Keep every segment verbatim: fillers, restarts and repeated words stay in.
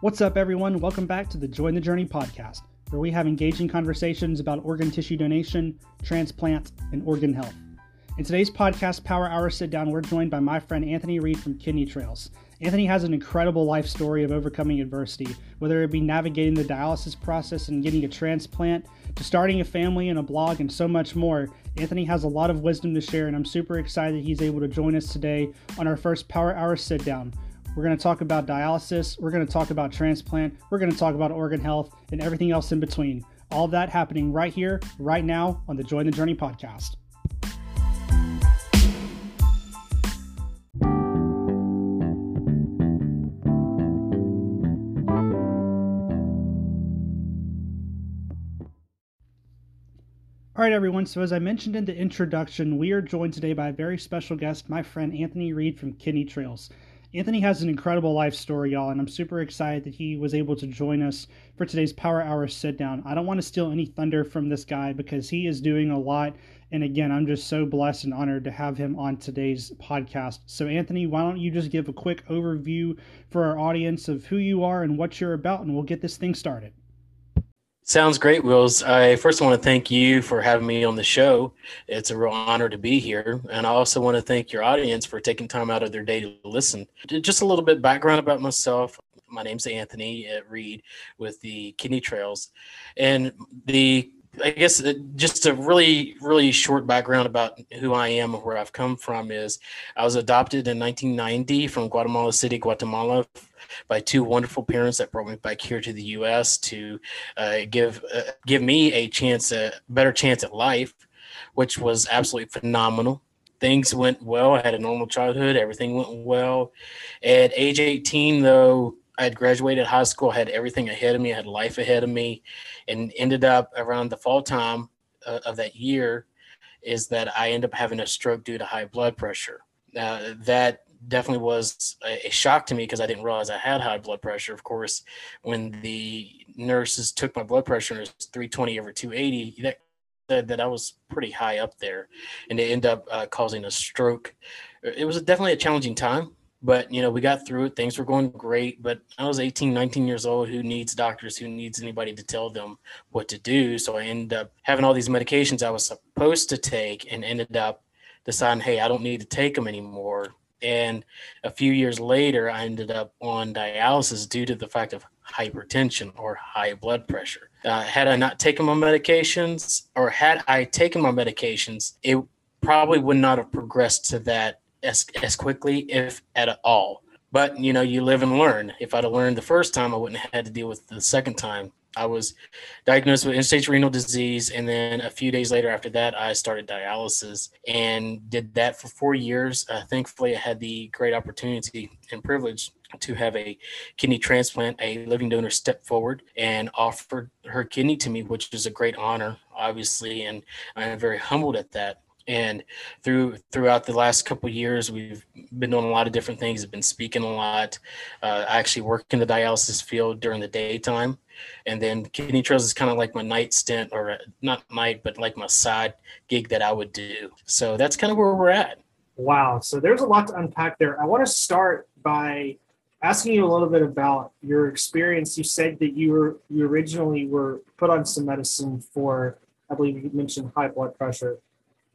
What's up, everyone? Welcome back to the Join the Journey podcast, where we have engaging conversations about organ tissue donation, transplant, and organ health. In today's podcast, Power Hour Sit Down, we're joined by my friend Anthony Reed from Kidney Trails. Anthony has an incredible life story of overcoming adversity, whether it be navigating the dialysis process and getting a transplant, to starting a family and a blog, and so much more. Anthony has a lot of wisdom to share, and I'm super excited he's able to join us today on our first Power Hour Sit Down. We're going to talk about dialysis, we're going to talk about transplant, we're going to talk about organ health, and everything else in between. All of that happening right here, right now, on the Join the Journey podcast. All right, everyone. So as I mentioned in the introduction, we are joined today by a very special guest, my friend Anthony Reed from Kidney Trails. Anthony has an incredible life story, y'all, and I'm super excited that he was able to join us for today's Power Hour Sit Down. I don't want to steal any thunder from this guy because he is doing a lot, and again, I'm just so blessed and honored to have him on today's podcast. So, Anthony, why don't you just give a quick overview for our audience of who you are and what you're about, and we'll get this thing started. Sounds great, Wills. I first want to thank you for having me on the show. It's a real honor to be here. And I also want to thank your audience for taking time out of their day to listen. Just a little bit background about myself. My name's Anthony Reed with the Kidney Trails. And the I guess just a really, really short background about who I am and where I've come from is I was adopted in nineteen ninety from Guatemala City, Guatemala, by two wonderful parents that brought me back here to the U S to uh, give uh, give me a chance, a better chance at life, which was absolutely phenomenal. Things went well. I had a normal childhood. Everything went well. At age eighteen, though, I had graduated high school. I had everything ahead of me. I had life ahead of me, and ended up around the fall time uh, of that year is that I ended up having a stroke due to high blood pressure. Now uh, that definitely was a shock to me because I didn't realize I had high blood pressure. Of course, when the nurses took my blood pressure and it was three twenty over two eighty, that said that I was pretty high up there, and it ended up uh, causing a stroke. It was definitely a challenging time, but you know, we got through it. Things were going great, but I was eighteen, nineteen years old. Who needs doctors? Who needs anybody to tell them what to do? So I ended up having all these medications I was supposed to take and ended up deciding, hey, I don't need to take them anymore. And a few years later, I ended up on dialysis due to the fact of hypertension or high blood pressure. Uh, had I not taken my medications or had I taken my medications, it probably would not have progressed to that as, as quickly, if at all. But, you know, you live and learn. If I'd have learned the first time, I wouldn't have had to deal with it the second time. I was diagnosed with end-stage renal disease, and then a few days later after that, I started dialysis and did that for four years. Uh, thankfully, I had the great opportunity and privilege to have a kidney transplant. A living donor stepped forward and offered her kidney to me, which is a great honor, obviously, and I am very humbled at that. And through throughout the last couple of years, we've been doing a lot of different things. I've been speaking a lot. Uh, I actually work in the dialysis field during the daytime. And then Kidney Trails is kind of like my night stint, or not night, but like my side gig that I would do. So that's kind of where we're at. Wow. So there's a lot to unpack there. I want to start by asking you a little bit about your experience. You said that you were you originally were put on some medicine for, I believe you mentioned high blood pressure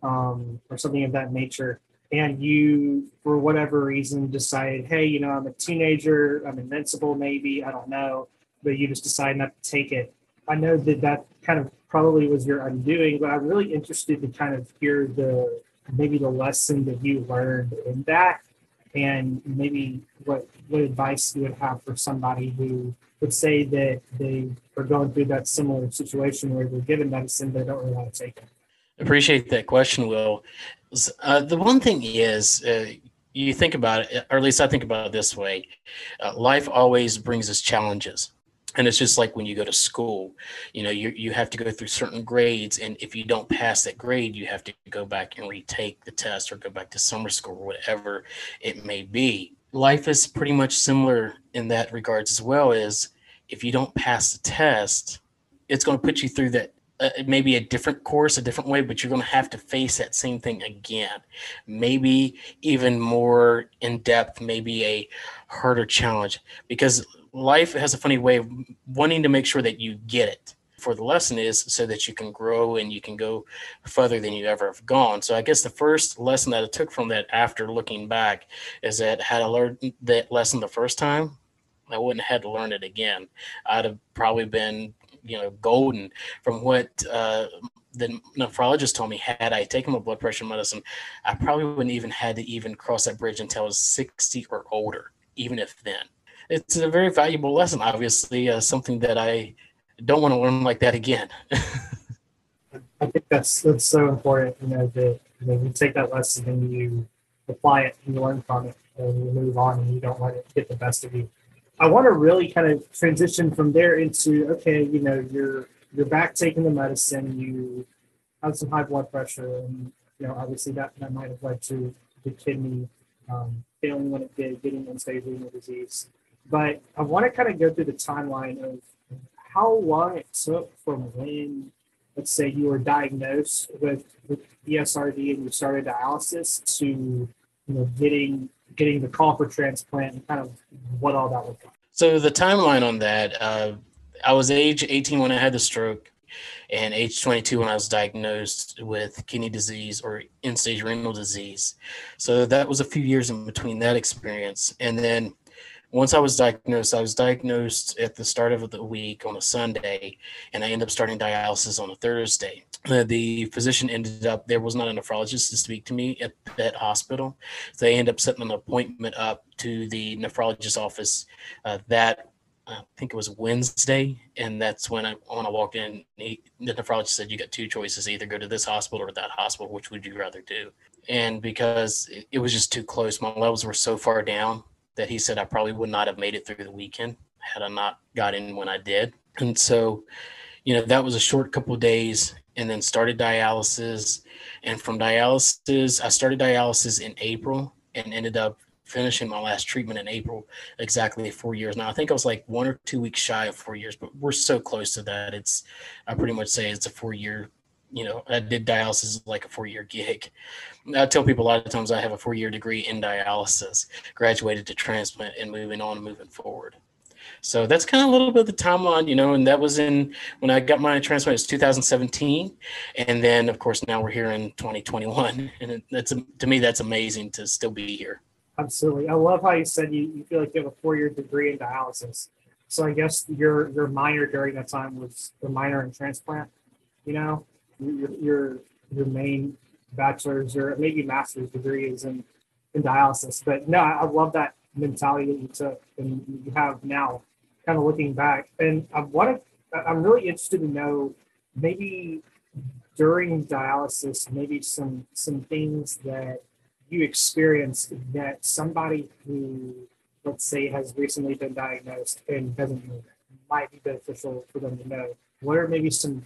um, or something of that nature. And you, for whatever reason, decided, hey, you know, I'm a teenager. I'm invincible, maybe. I don't know. But you just decide not to take it. I know that that kind of probably was your undoing, but I'm really interested to kind of hear the maybe the lesson that you learned in that, and maybe what what advice you would have for somebody who would say that they are going through that similar situation where they're given medicine but they don't really want to take it. Appreciate that question, Will. Uh, the one thing is, uh, you think about it, or at least I think about it this way: uh, life always brings us challenges. And it's just like when you go to school, you know, you you have to go through certain grades. And if you don't pass that grade, you have to go back and retake the test or go back to summer school or whatever it may be. Life is pretty much similar in that regards as well. Is if you don't pass the test, it's going to put you through that uh, maybe a different course, a different way, but you're going to have to face that same thing again, maybe even more in depth, maybe a harder challenge because life has a funny way of wanting to make sure that you get it for the lesson is so that you can grow and you can go further than you ever have gone. So I guess the first lesson that I took from that after looking back is that had I learned that lesson the first time, I wouldn't have had to learn it again. I'd have probably been, you know, golden. From what uh, the nephrologist told me, had I taken my blood pressure medicine, I probably wouldn't even had to even cross that bridge until I was sixty or older, even if then. It's a very valuable lesson, obviously, uh, something that I don't want to learn like that again. I think that's that's so important, you know, that you, know, you take that lesson and you apply it and you learn from it and you move on and you don't let it get the best of you. I want to really kind of transition from there into, okay, you know, you're you're back taking the medicine, you have some high blood pressure, and, you know, obviously that, that might have led to the kidney um, failing when it did, getting unstable renal disease. But I want to kind of go through the timeline of how long it took from when, let's say, you were diagnosed with, with E S R D and you started dialysis to, you know, getting getting the call for transplant and kind of what all that looked like. So the timeline on that, uh, I was age eighteen when I had the stroke and age twenty-two when I was diagnosed with kidney disease or end-stage renal disease. So that was a few years in between that experience. And then once I was diagnosed, I was diagnosed at the start of the week on a Sunday, and I ended up starting dialysis on a Thursday. The physician ended up, there was not a nephrologist to speak to me at that hospital. So they ended up setting an appointment up to the nephrologist's office uh, that, I think it was Wednesday. And that's when I, when I walked in, he, the nephrologist said, you got two choices, either go to this hospital or that hospital, which would you rather do? And because it, it was just too close, my levels were so far down that he said I probably would not have made it through the weekend had I not got in when I did. And so, you know, that was a short couple of days, and then started dialysis. And from dialysis, I started dialysis in April and ended up finishing my last treatment in April, exactly four years. Now, I think I was like one or two weeks shy of four years, but we're so close to that. It's, I pretty much say it's a four year, you know, I did dialysis like a four-year gig. I tell people a lot of times I have a four-year degree in dialysis, graduated to transplant, and moving on and moving forward. So that's kind of a little bit of the timeline, you know, and that was in, when I got my transplant, it was two thousand seventeen. And then, of course, now we're here in twenty twenty-one. And that's, to me, that's amazing to still be here. Absolutely. I love how you said you, you feel like you have a four-year degree in dialysis. So I guess your, your minor during that time was the minor in transplant, you know? Your, your your main bachelor's or maybe master's degree is in, in dialysis. But no, I love that mentality that you took and you have now kind of looking back. And I want to, I'm really interested to know maybe during dialysis, maybe some, some things that you experienced that somebody who, let's say, has recently been diagnosed and doesn't know might be beneficial for them to know. What are maybe some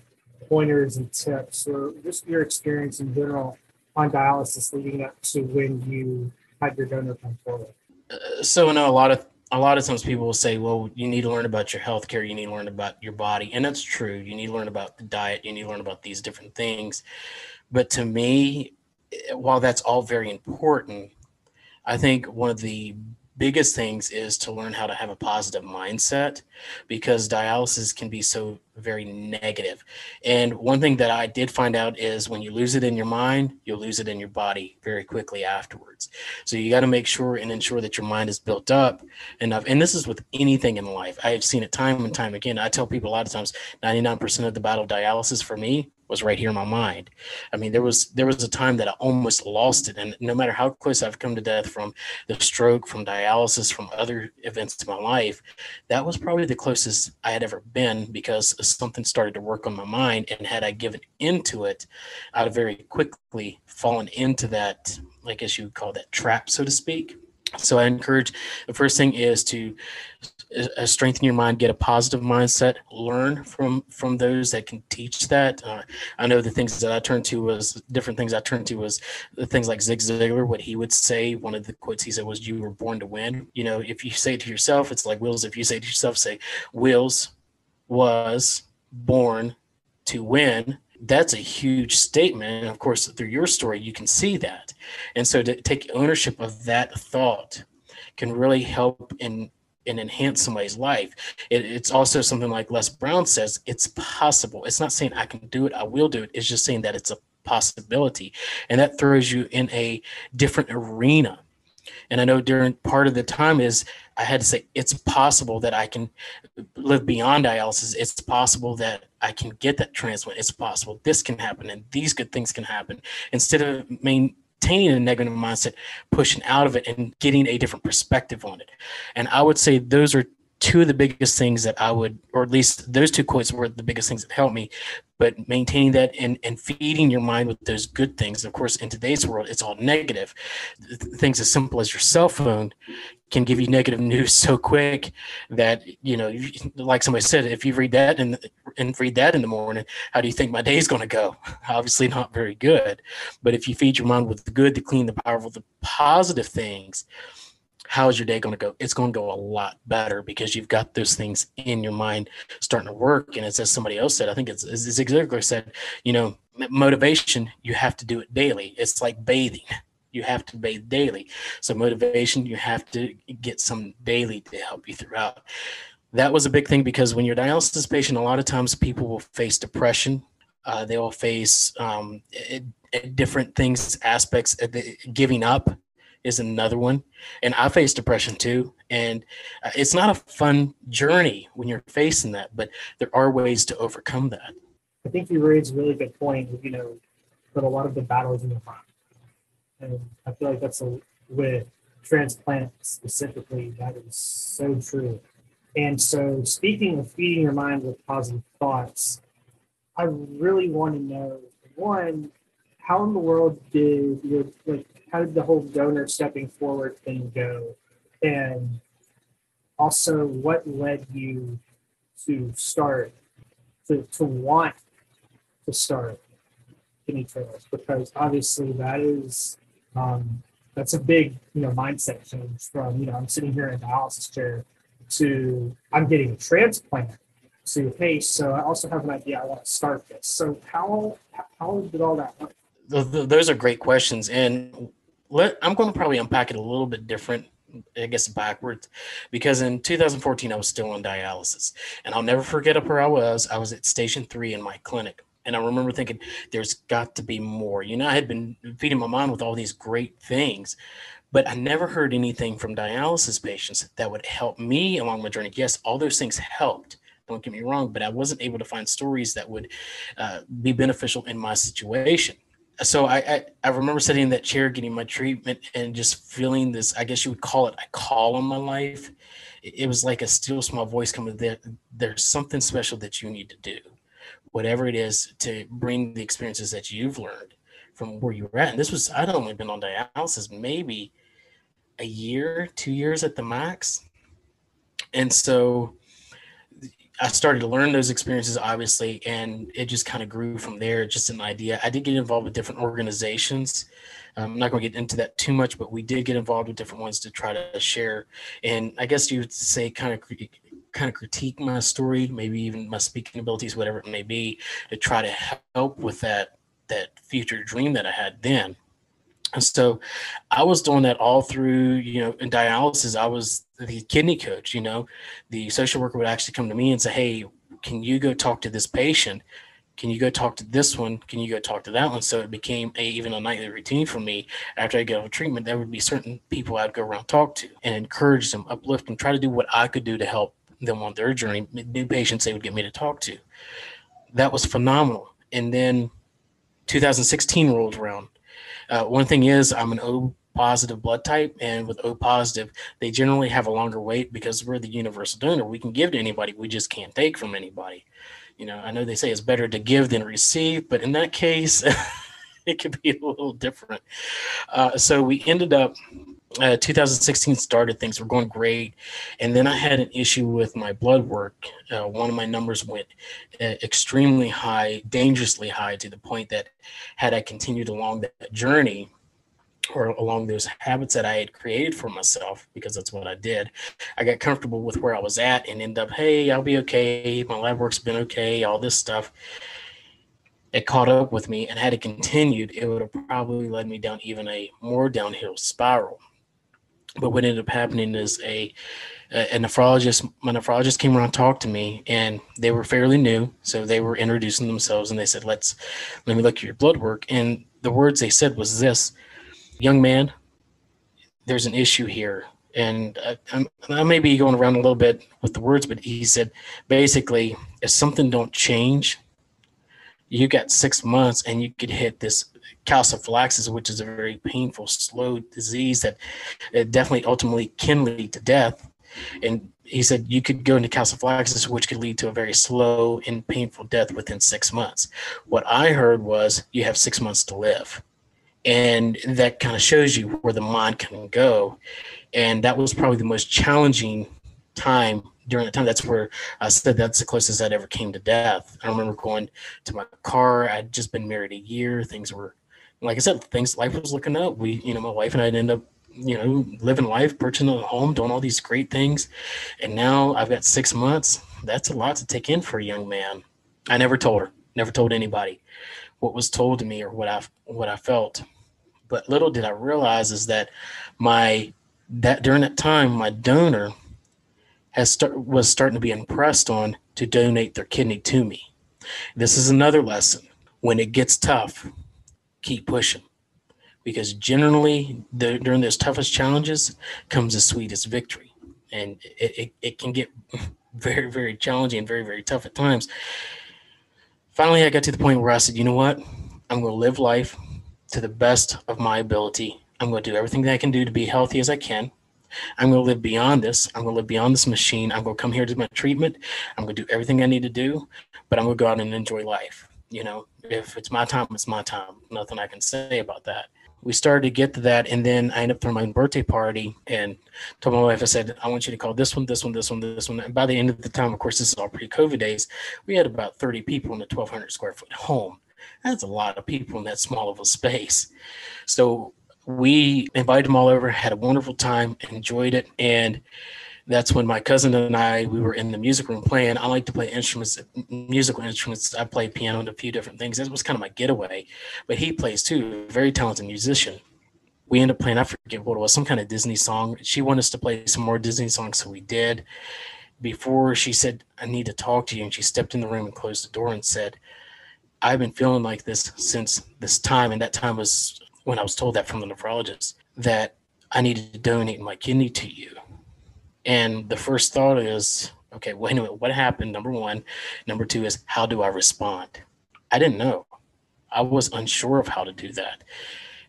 pointers and tips, or just your experience in general on dialysis leading up to when you had your donor come forward? Uh, so I know a lot of a lot of times people will say, well, you need to learn about your healthcare, you need to learn about your body, and that's true. You need to learn about the diet, you need to learn about these different things. But to me, while that's all very important, I think one of the biggest things is to learn how to have a positive mindset, because dialysis can be so very negative. And one thing that I did find out is when you lose it in your mind, you'll lose it in your body very quickly afterwards. So you got to make sure and ensure that your mind is built up enough. And this is with anything in life. I have seen it time and time again. I tell people a lot of times, ninety-nine percent of the battle of dialysis for me was right here in my mind. I mean, there was there was a time that I almost lost it. And no matter how close I've come to death from the stroke, from dialysis, from other events in my life, that was probably the closest I had ever been, because something started to work on my mind. And had I given into it, I'd have very quickly fallen into that, I guess you would call that trap, so to speak. So I encourage, the first thing is to uh, strengthen your mind, get a positive mindset, learn from from those that can teach that. Uh, I know the things that I turned to was, different things I turned to was the things like Zig Ziglar, what he would say. One of the quotes he said was, you were born to win. You know, if you say to yourself, it's like Wills. If you say to yourself, say, Wills was born to win. That's a huge statement. And of course, through your story, you can see that. And so to take ownership of that thought can really help in and enhance somebody's life. It, it's also something like Les Brown says, it's possible. It's not saying I can do it, I will do it. It's just saying that it's a possibility. And that throws you in a different arena. And I know during part of the time is I had to say, it's possible that I can live beyond dialysis. It's possible that I can get that transplant. It's possible this can happen and these good things can happen. Instead of maintaining a negative mindset, pushing out of it and getting a different perspective on it. And I would say those are two of the biggest things that I would, or at least those two quotes were the biggest things that helped me, but maintaining that and, and feeding your mind with those good things. Of course, in today's world, it's all negative. Things as simple as your cell phone can give you negative news so quick that, you know, like somebody said, if you read that and, and read that in the morning, how do you think my day is going to go? Obviously not very good. But if you feed your mind with the good, the clean, the powerful, the positive things, how is your day going to go? It's going to go a lot better because you've got those things in your mind starting to work. And it's as somebody else said, I think it's as Zig Ziglar said, you know, motivation, you have to do it daily. It's like bathing. You have to bathe daily. So motivation, you have to get some daily to help you throughout. That was a big thing because when you're a dialysis patient, a lot of times people will face depression. Uh, they will face um, it, it different things, aspects of the, giving up. Is another one. And I faced depression too. And it's not a fun journey when you're facing that, but there are ways to overcome that. I think you raised a really good point, you know, but a lot of the battles in the mind. And I feel like that's a, with transplant specifically, that is so true. And so speaking of feeding your mind with positive thoughts, I really want to know, one, how in the world did your, like, how did the whole donor stepping forward thing go? And also what led you to start, to, to want to start Kidney Trails? Because obviously that is, um, that's a big, you know, mindset change from, you know, I'm sitting here in a dialysis chair to I'm getting a transplant to, hey, so I also have an idea I want to start this. So how, how did all that work? Those are great questions. And let, I'm going to probably unpack it a little bit different, I guess backwards, because in two thousand fourteen, I was still on dialysis. And I'll never forget up where I was. I was at station three in my clinic. And I remember thinking, there's got to be more. You know, I had been feeding my mind with all these great things, but I never heard anything from dialysis patients that would help me along my journey. Yes, all those things helped. Don't get me wrong, but I wasn't able to find stories that would uh, be beneficial in my situation. So I, I, I remember sitting in that chair getting my treatment and just feeling this, I guess you would call it a call on my life. It was like a still small voice coming there. There's something special that you need to do, whatever it is, to bring the experiences that you've learned from where you were at. And this was, I'd only been on dialysis maybe a year, two years at the max. And so I started to learn those experiences, obviously, and it just kind of grew from there, just an idea. I did get involved with different organizations. I'm not going to get into that too much, but we did get involved with different ones to try to share. And I guess you would say kind of kind of critique my story, maybe even my speaking abilities, whatever it may be, to try to help with that, that future dream that I had then. And so I was doing that all through, you know, in dialysis, I was the kidney coach, you know, the social worker would actually come to me and say, hey, can you go talk to this patient? Can you go talk to this one? Can you go talk to that one? So it became a, even a nightly routine for me. After I got off treatment, there would be certain people I'd go around, talk to and encourage them, uplift them, try to do what I could do to help them on their journey. New patients they would get me to talk to. That was phenomenal. And then two thousand sixteen rolled around. Uh, one thing is I'm an O positive blood type, and with O positive, they generally have a longer wait because we're the universal donor. We can give to anybody. We just can't take from anybody. You know, I know they say it's better to give than receive, but in that case, it could be a little different. Uh, so we ended up, uh, two thousand sixteen started, things were going great. And then I had an issue with my blood work. Uh, one of my numbers went uh, extremely high, dangerously high, to the point that had I continued along that journey or along those habits that I had created for myself, because that's what I did, I got comfortable with where I was at and ended up, hey, I'll be okay. My lab work's been okay, all this stuff. It caught up with me, and had it continued, it would have probably led me down even a more downhill spiral. But what ended up happening is a a nephrologist, my nephrologist came around and talked to me, and they were fairly new. So they were introducing themselves, and they said, let's, let me look at your blood work. And the words they said was this: young man, there's an issue here. And I, I'm, I may be going around a little bit with the words, but he said, basically, if something don't change, you got six months and you could hit this calciphylaxis, which is a very painful, slow disease that it definitely ultimately can lead to death. And he said you could go into calciphylaxis, which could lead to a very slow and painful death within six months. What I heard was you have six months to live. And that kind of shows you where the mind can go. And that was probably the most challenging time during the time. That's where I said that's the closest I'd ever came to death. I remember going to my car. I'd just been married a year. Things were, like I said, things, life was looking up. We, you know, my wife and I'd end up, you know, living life, purchasing a home, doing all these great things. And now I've got six months. That's a lot to take in for a young man. I never told her, never told anybody what was told to me or what I, what I felt. But little did I realize is that my, that during that time, my donor has start, was starting to be impressed on to donate their kidney to me. This is another lesson. When it gets tough, keep pushing. Because generally, the, during those toughest challenges comes the sweetest victory. And it, it, it can get very, very challenging and very, very tough at times. Finally, I got to the point where I said, you know what? I'm going to live life to the best of my ability. I'm going to do everything that I can do to be healthy as I can. I'm going to live beyond this. I'm going to live beyond this machine. I'm going to come here to my treatment. I'm going to do everything I need to do, but I'm going to go out and enjoy life. You know, if it's my time, it's my time. Nothing I can say about that. We started to get to that, and then I ended up throwing my own birthday party and told my wife, I said, I want you to call this one, this one, this one, this one. And by the end of the time, of course, this is all pre-COVID days, we had about thirty people in a twelve hundred square foot home. That's a lot of people in that small of a space. So we invited them all over, had a wonderful time, enjoyed it. And that's when my cousin and I, we were in the music room playing. I like to play instruments, musical instruments. I play piano and a few different things. That was kind of my getaway, but he plays too, very talented musician. We ended up playing, I forget what it was, some kind of Disney song. She wanted us to play some more Disney songs, so we did. Before she said, I need to talk to you, and she stepped in the room and closed the door and said, I've been feeling like this since this time, and that time was when I was told that from the nephrologist, that I needed to donate my kidney to you. And the first thought is, okay, wait a minute, what happened? Number one. Number two is, how do I respond? I didn't know. I was unsure of how to do that.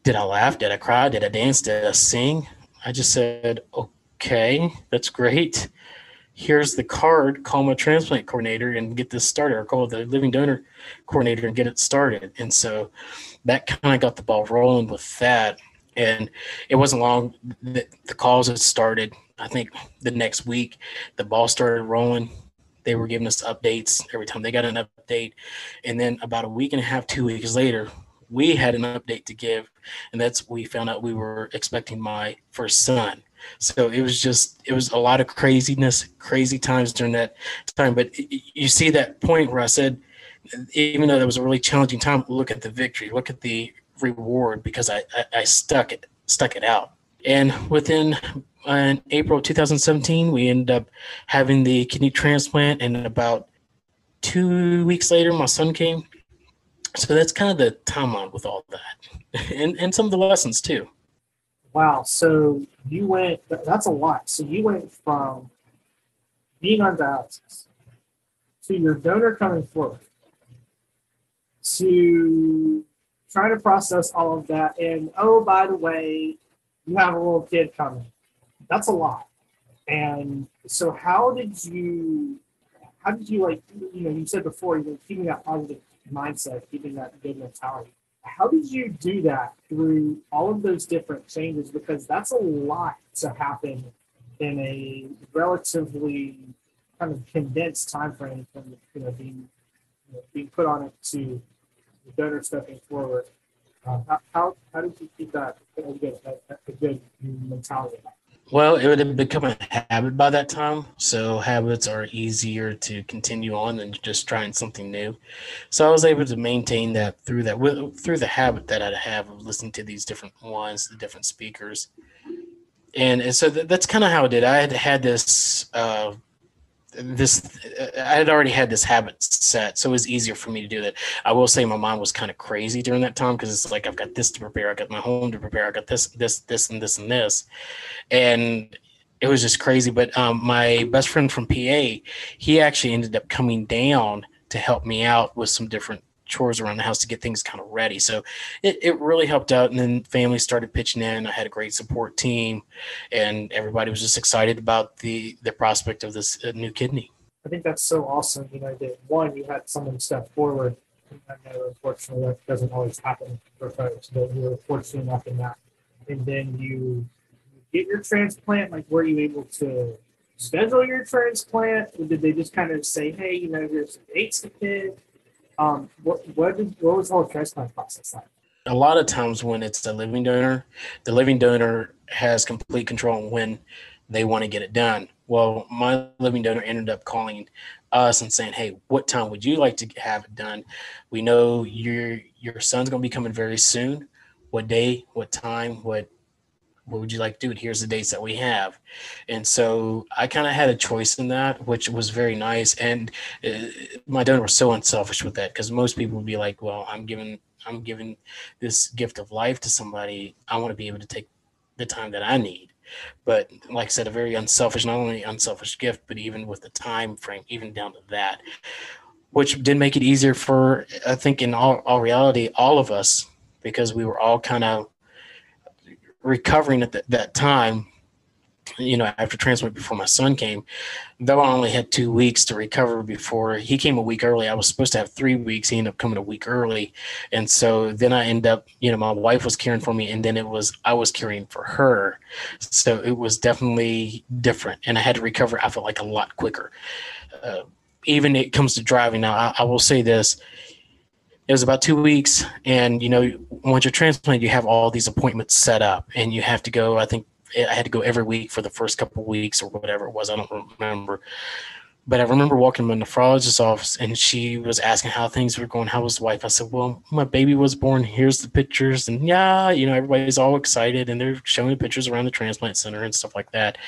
Did I laugh? Did I cry? Did I dance? Did I sing? I just said, okay, that's great. Here's the card. Call my transplant coordinator and get this started, or call the living donor coordinator and get it started. And so that kind of got the ball rolling with that. And it wasn't long that the calls had started. I think the next week, the ball started rolling. They were giving us updates every time they got an update. And then about a week and a half, two weeks later, we had an update to give. And that's, we found out we were expecting my first son. So it was just, it was a lot of craziness, crazy times during that time. But you see that point where I said, even though that was a really challenging time, look at the victory, look at the reward, because I, I, I stuck it, stuck it out. And within uh, in April two thousand seventeen, we ended up having the kidney transplant, and about two weeks later, my son came. So that's kind of the timeline with all that, and and some of the lessons too. Wow. So you went, that's a lot. So you went from being on dialysis to your donor coming forward to trying to process all of that. And oh, by the way, you have a little kid coming. That's a lot. And so how did you, how did you like, you know, you said before, you were keeping that positive mindset, keeping that good mentality. How did you do that through all of those different changes? Because that's a lot to happen in a relatively kind of condensed time frame from, you know, being, you know, being put on it to the donor stepping forward. Uh, how, how how did you keep that a good, a, a good mentality? Well, it would have become a habit by that time. So habits are easier to continue on than just trying something new. So I was able to maintain that through that, through the habit that I'd have of listening to these different ones, the different speakers. And, and so th- that's kind of how I did. I had had this, uh, this, I had already had this habit set. So it was easier for me to do that. I will say my mom was kind of crazy during that time. Cause it's like, I've got this to prepare. I got my home to prepare. I got this, this, this, and this, and this. And it was just crazy. But, um, my best friend from P A, he actually ended up coming down to help me out with some different chores around the house to get things kind of ready. So it, it really helped out. And then family started pitching in. I had a great support team, and everybody was just excited about the, the prospect of this new kidney. I think that's so awesome. You know, that one, you had someone step forward. I know, unfortunately, that doesn't always happen for folks, but you were fortunate enough in that. And then you get your transplant. Like, were you able to schedule your transplant? Or did they just kind of say, hey, you know, here's some dates to pick? Um, what what, did, what was the whole transplant process like? A lot of times when it's a living donor, the living donor has complete control on when they want to get it done. Well, my living donor ended up calling us and saying, hey, what time would you like to have it done? We know your your son's going to be coming very soon. What day, what time, what what would you like to do? And here's the dates that we have. And so I kind of had a choice in that, which was very nice. And uh, my donor was so unselfish with that, because most people would be like, well, I'm giving, I'm giving this gift of life to somebody. I want to be able to take the time that I need. But like I said, a very unselfish, not only unselfish gift, but even with the time frame, even down to that, which did make it easier for, I think in all, all reality, all of us, because we were all kind of recovering at the, that time, you know, after transplant, before my son came, though I only had two weeks to recover before he came a week early. I was supposed to have three weeks. He ended up coming a week early. And so then I ended up, you know, my wife was caring for me, and then it was, I was caring for her. So it was definitely different. And I had to recover, I felt like, a lot quicker. Uh, even it comes to driving. Now, I, I will say this. It was about two weeks, and, you know, once you're transplanted, you have all these appointments set up, and you have to go. I think I had to go every week for the first couple of weeks or whatever it was. I don't remember. But I remember walking to my nephrologist's office, and she was asking how things were going. How was the wife? I said, well, my baby was born. Here's the pictures. And, yeah, you know, everybody's all excited, and they're showing the pictures around the transplant center and stuff like that.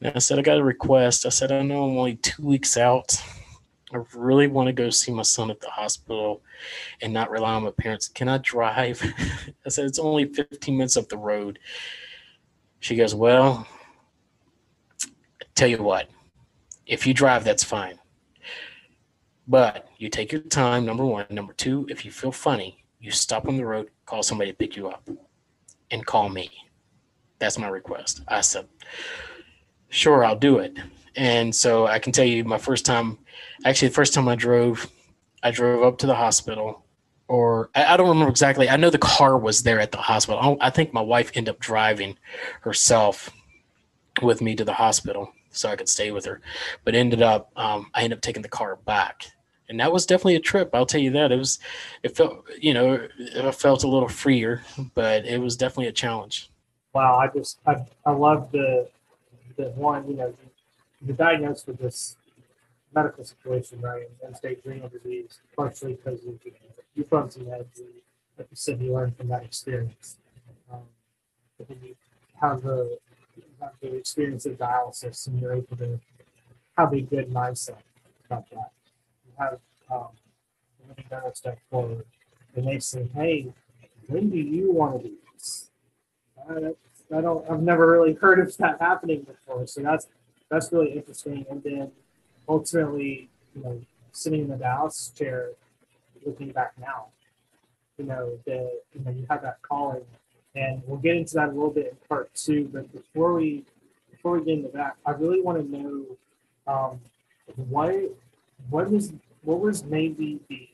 And I said, I got a request. I said, I know I'm only two weeks out. I really want to go see my son at the hospital and not rely on my parents. Can I drive? I said, it's only fifteen minutes up the road. She goes, well, tell you what, if you drive, that's fine. But you take your time, number one. Number two, if you feel funny, you stop on the road, call somebody to pick you up, and call me. That's my request. I said, sure, I'll do it. And so I can tell you my first time, actually the first time I drove, I drove up to the hospital, or I, I don't remember exactly. I know the car was there at the hospital. I, I think my wife ended up driving herself with me to the hospital so I could stay with her, but ended up, um, I ended up taking the car back. And that was definitely a trip. I'll tell you that. It was, it felt, you know, it felt a little freer, but it was definitely a challenge. Wow. I just, I, I love the, the one, you know, the diagnosis with this medical situation, right, end-stage renal disease, partially because of the euphrates you had, like you said, you learned from that experience. Um, but then you have the, have the experience of dialysis, and you're able to have a good mindset about that. You have um, another step forward, and they say, hey, when do you want to do this? I, I don't, I've never really heard of that happening before, so that's That's really interesting. And then ultimately, you know, sitting in the dialysis chair, looking back now, you know, the, you know, you have that calling, and we'll get into that a little bit in part two. But before we, before we get into that, I really want to know um, what, what was, what was maybe the,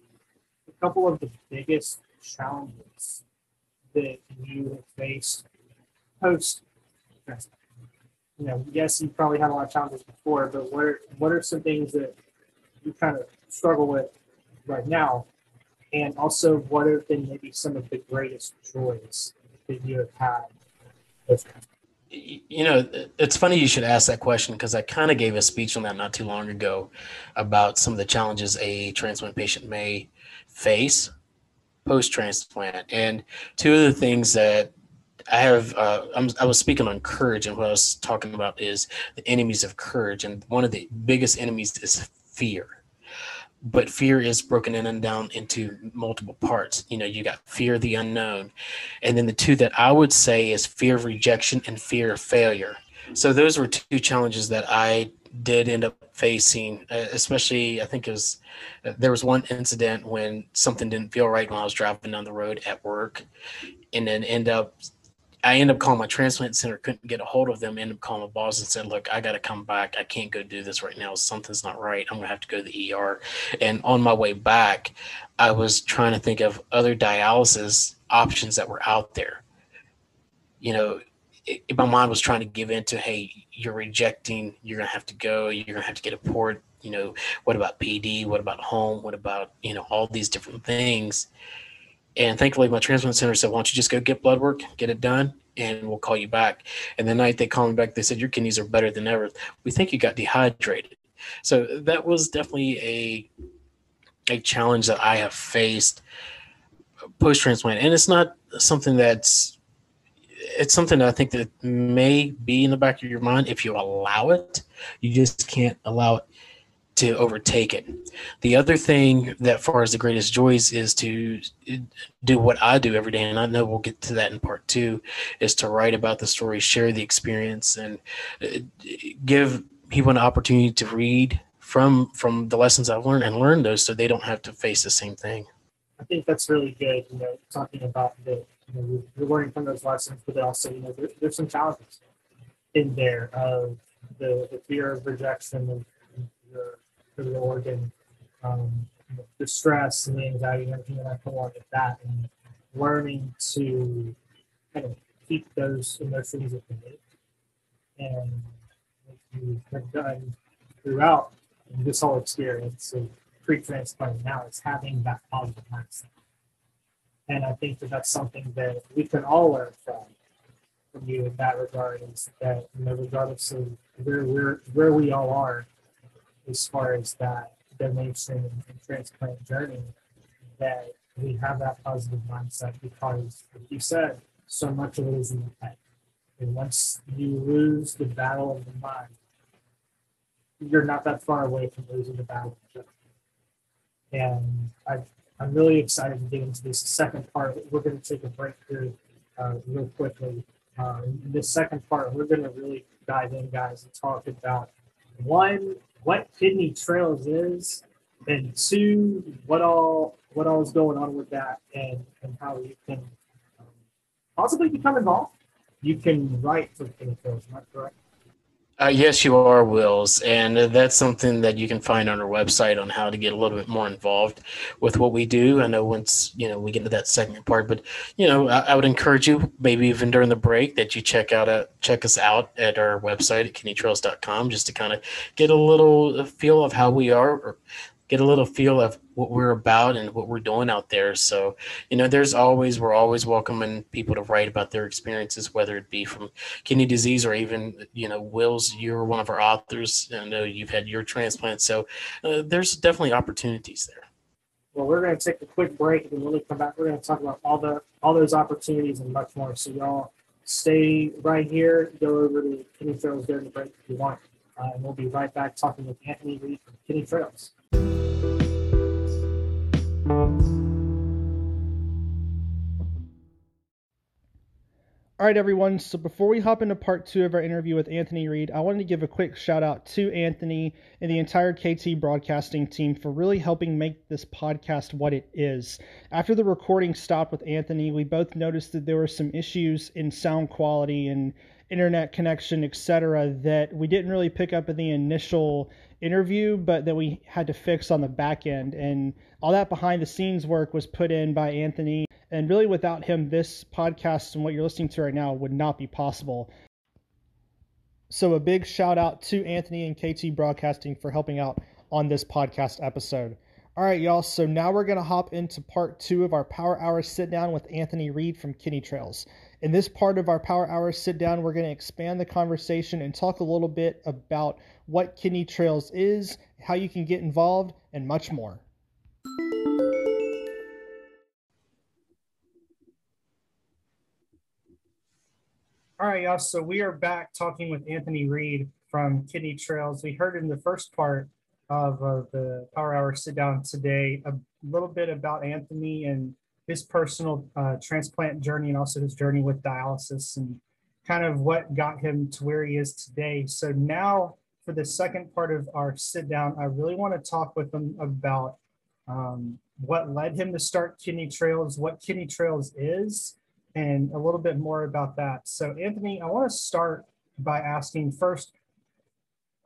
a couple of the biggest challenges that you have faced post transplant. You know, yes, you probably had a lot of challenges before, but what are, what are some things that you kind of struggle with right now? And also, what have been maybe some of the greatest joys that you have had? You know, it's funny you should ask that question, because I kind of gave a speech on that not too long ago about some of the challenges a transplant patient may face post-transplant. And two of the things that I have, uh, I'm, I was speaking on courage, and what I was talking about is the enemies of courage. And one of the biggest enemies is fear. But fear is broken in and down into multiple parts. You know, you got fear of the unknown. And then the two that I would say is fear of rejection and fear of failure. So those were two challenges that I did end up facing, especially I think it was, there was one incident when something didn't feel right when I was driving down the road at work, and then end up, I ended up calling my transplant center, couldn't get a hold of them, ended up calling my boss and said, look, I got to come back. I can't go do this right now. Something's not right. I'm going to have to go to the E R. And on my way back, I was trying to think of other dialysis options that were out there. You know, it, my mind was trying to give in to, hey, you're rejecting, you're going to have to go, you're going to have to get a port, you know, what about P D? What about home? What about, you know, all these different things. And thankfully, my transplant center said, why don't you just go get blood work, get it done, and we'll call you back. And the night they called me back, they said, your kidneys are better than ever. We think you got dehydrated. So that was definitely a a challenge that I have faced post-transplant. And it's not something that's, it's something that I think that may be in the back of your mind. If you allow it, you just can't allow it to overtake it. The other thing that far as the greatest joys is to do what I do every day. And I know we'll get to that in part two, is to write about the story, share the experience, and give people an opportunity to read from, from the lessons I've learned and learn those so they don't have to face the same thing. I think that's really good. You know, talking about the, you know, you're learning from those lessons, but also, you know, there, there's some challenges in there of the, the fear of rejection and your, your organ, um, the stress and the anxiety and everything that I come along with that, and learning to kind of keep those emotions at bay. And what you have done throughout this whole experience of pre-transplant now is having that positive mindset. And I think that that's something that we can all learn from, from you in that regard, is that, you know, regardless of where, we're, where we all are as far as that donation and transplant journey, that we have that positive mindset, because, like you said, so much of it is in the head. And once you lose the battle of the mind, you're not that far away from losing the battle of the judgment. And I've I'm really excited to get into this second part. We're going to take a break here uh, real quickly. Uh, in this second part, we're going to really dive in, guys, and talk about, one, what Kidney Trails is, and two, what all what all is going on with that, and, and how you can um, possibly become involved. You can write for Kidney Trails, am I correct? Uh, yes, you are, Wills, and that's something that you can find on our website on how to get a little bit more involved with what we do. I know once, you know, we get to that second part, but, you know, I, I would encourage you, maybe even during the break, that you check out uh, check us out at our website at kidney trails dot com, just to kind of get a little feel of how we are, or get a little feel of what we're about and what we're doing out there. So, you know, there's always, we're always welcoming people to write about their experiences, whether it be from kidney disease or even, you know, Wills, you're one of our authors. I know you've had your transplant. So uh, there's definitely opportunities there. Well, we're going to take a quick break, and then when we come back, we're going to talk about all the, all those opportunities and much more. So y'all stay right here, go over to Kidney Trails during the break if you want. Uh, and we'll be right back talking with Anthony Reed from Kidney Trails. All right, everyone. So before we hop into part two of our interview with Anthony Reed, I wanted to give a quick shout out to Anthony and the entire K T Broadcasting team for really helping make this podcast what it is. After the recording stopped with Anthony, we both noticed that there were some issues in sound quality and internet connection, et cetera, that we didn't really pick up in the initial interview, but that we had to fix on the back end. And all that behind the scenes work was put in by Anthony. And really, without him, this podcast and what you're listening to right now would not be possible. So a big shout out to Anthony and K T Broadcasting for helping out on this podcast episode. All right, y'all. So now we're going to hop into part two of our Power Hour Sit Down with Anthony Reed from Kidney Trails. In this part of our Power Hour Sit Down, we're going to expand the conversation and talk a little bit about what Kidney Trails is, how you can get involved, and much more. All right, y'all. So we are back talking with Anthony Reed from Kidney Trails. We heard in the first part of uh, the Power Hour Sit Down today a little bit about Anthony and his personal uh, transplant journey, and also his journey with dialysis and kind of what got him to where he is today. So now for the second part of our sit down, I really want to talk with him about um, what led him to start Kidney Trails, what Kidney Trails is, and a little bit more about that. So Anthony, I want to start by asking first,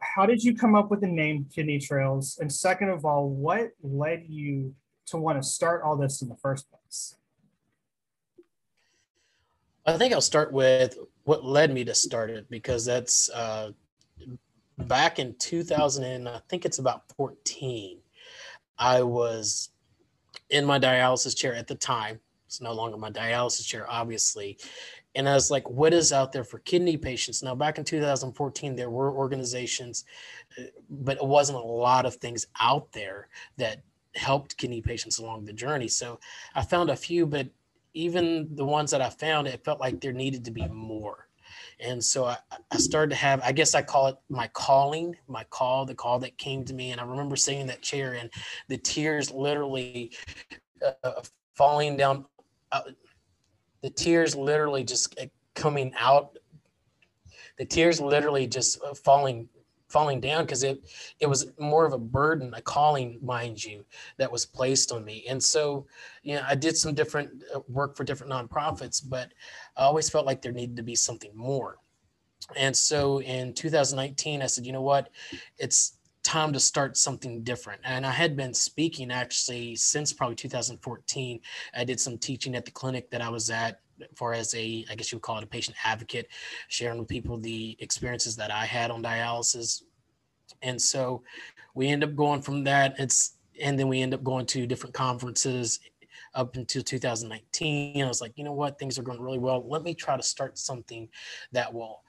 how did you come up with the name Kidney Trails? And second of all, what led you to want to start all this in the first place? I think I'll start with what led me to start it, because that's uh, back in two thousand, and I think it's about fourteen, I was in my dialysis chair at the time. It's no longer my dialysis chair, obviously. And I was like, what is out there for kidney patients? Now, back in two thousand fourteen, there were organizations, but it wasn't a lot of things out there that helped kidney patients along the journey. So I found a few, but even the ones that I found, it felt like there needed to be more. And so I, I started to have, I guess I call it my calling, my call, the call that came to me. And I remember sitting in that chair and the tears literally uh, falling down. Uh, the tears literally just coming out, the tears literally just falling, falling down, because it, it was more of a burden, a calling, mind you, that was placed on me. And so, you know, I did some different work for different nonprofits, but I always felt like there needed to be something more. And so in two thousand nineteen, I said, you know what, it's time to start something different. And I had been speaking actually since probably two thousand fourteen. I did some teaching at the clinic that I was at for as a, I guess you would call it a patient advocate, sharing with people the experiences that I had on dialysis. And so we end up going from that. It's, and then we end up going to different conferences up until two thousand nineteen. I was like, you know what, things are going really well. Let me try to start something that will,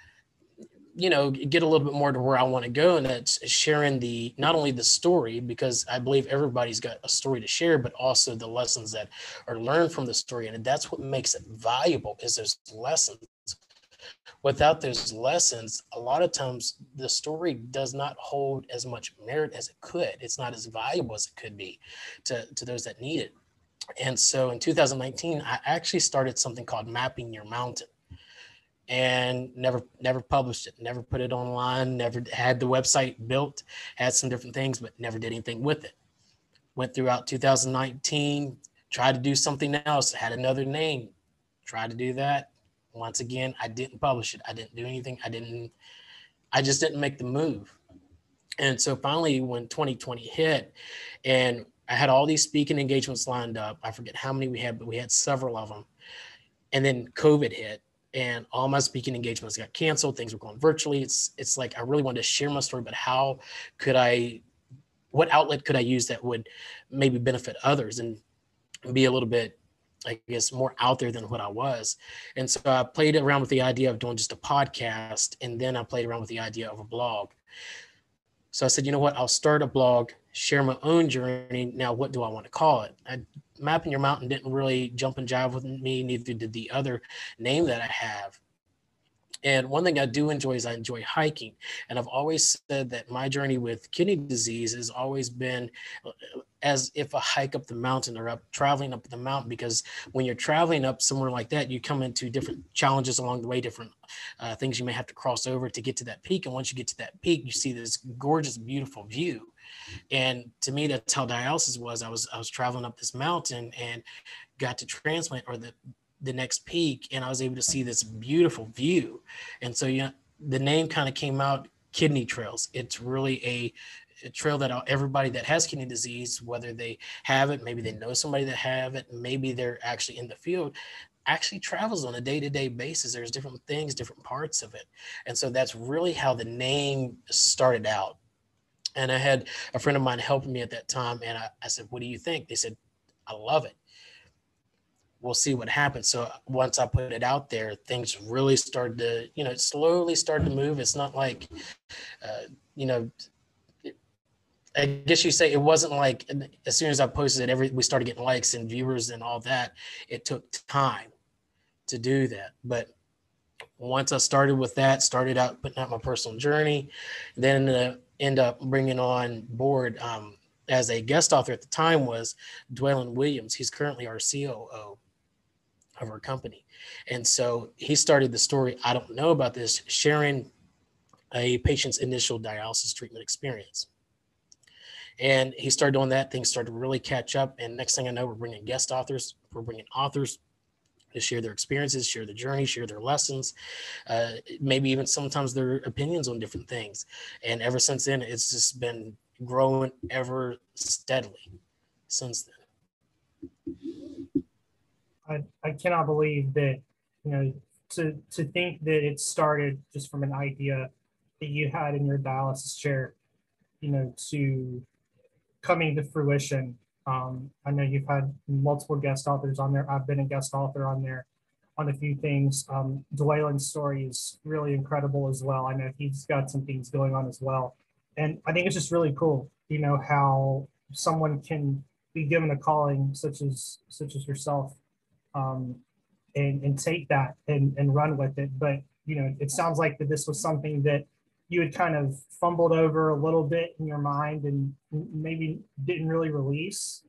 you know, get a little bit more to where I want to go. And that's sharing the, not only the story, because I believe everybody's got a story to share, but also the lessons that are learned from the story. And that's what makes it valuable, is those lessons. Without those lessons, a lot of times the story does not hold as much merit as it could. It's not as valuable as it could be to, to those that need it. And so in two thousand nineteen, I actually started something called Mapping Your Mountain. And never, never published it, never put it online, never had the website built, had some different things, but never did anything with it. Went throughout two thousand nineteen, tried to do something else, had another name, tried to do that. Once again, I didn't publish it. I didn't do anything. I didn't, I just didn't make the move. And so finally, when twenty twenty hit and I had all these speaking engagements lined up, I forget how many we had, but we had several of them. And then COVID hit. And all my speaking engagements got canceled. Things were going virtually. It's it's like I really wanted to share my story, but how could I, what outlet could I use that would maybe benefit others and be a little bit, I guess, more out there than what I was. And so I played around with the idea of doing just a podcast, and then I played around with the idea of a blog. So I said, you know what, I'll start a blog, share my own journey. Now, what do I want to call it? I, Mapping Your Mountain didn't really jump and jive with me, neither did the other name that I have. And one thing I do enjoy is I enjoy hiking. And I've always said that my journey with kidney disease has always been as if a hike up the mountain or up traveling up the mountain, because when you're traveling up somewhere like that, you come into different challenges along the way, different uh, things you may have to cross over to get to that peak. And once you get to that peak, you see this gorgeous, beautiful view. And to me, that's how dialysis was. I was I was traveling up this mountain and got to transplant or the the next peak, and I was able to see this beautiful view. And so, you know, the name kind of came out, Kidney Trails. It's really a, a trail that everybody that has kidney disease, whether they have it, maybe they know somebody that have it, maybe they're actually in the field, actually travels on a day-to-day basis. There's different things, different parts of it. And so that's really how the name started out. And I had a friend of mine helping me at that time. And I, I said, what do you think? They said, I love it. We'll see what happens. So once I put it out there, things really started to, you know, it slowly started to move. It's not like, uh, you know, I guess you say it wasn't like as soon as I posted it, every, we started getting likes and viewers and all that. It took time to do that. But once I started with that, started out putting out my personal journey, then uh, end up bringing on board um, as a guest author at the time was Dwaylon Williams. He's currently our C O O of our company. And so he started the story, I don't know about this, sharing a patient's initial dialysis treatment experience. And he started doing that, things started to really catch up. And next thing I know, we're bringing guest authors, we're bringing authors to share their experiences, share the journey, share their lessons, uh, maybe even sometimes their opinions on different things. And ever since then, it's just been growing ever steadily since then. I, I cannot believe that, you know, to, to think that it started just from an idea that you had in your dialysis chair, you know, to coming to fruition. Um, I know you've had multiple guest authors on there. I've been a guest author on there on a few things. Um, Dwaylon's story is really incredible as well. I know he's got some things going on as well. And I think it's just really cool, you know, how someone can be given a calling such as such as yourself, um, and, and take that and, and run with it. But, you know, it sounds like that this was something that you had kind of fumbled over a little bit in your mind and maybe didn't really release.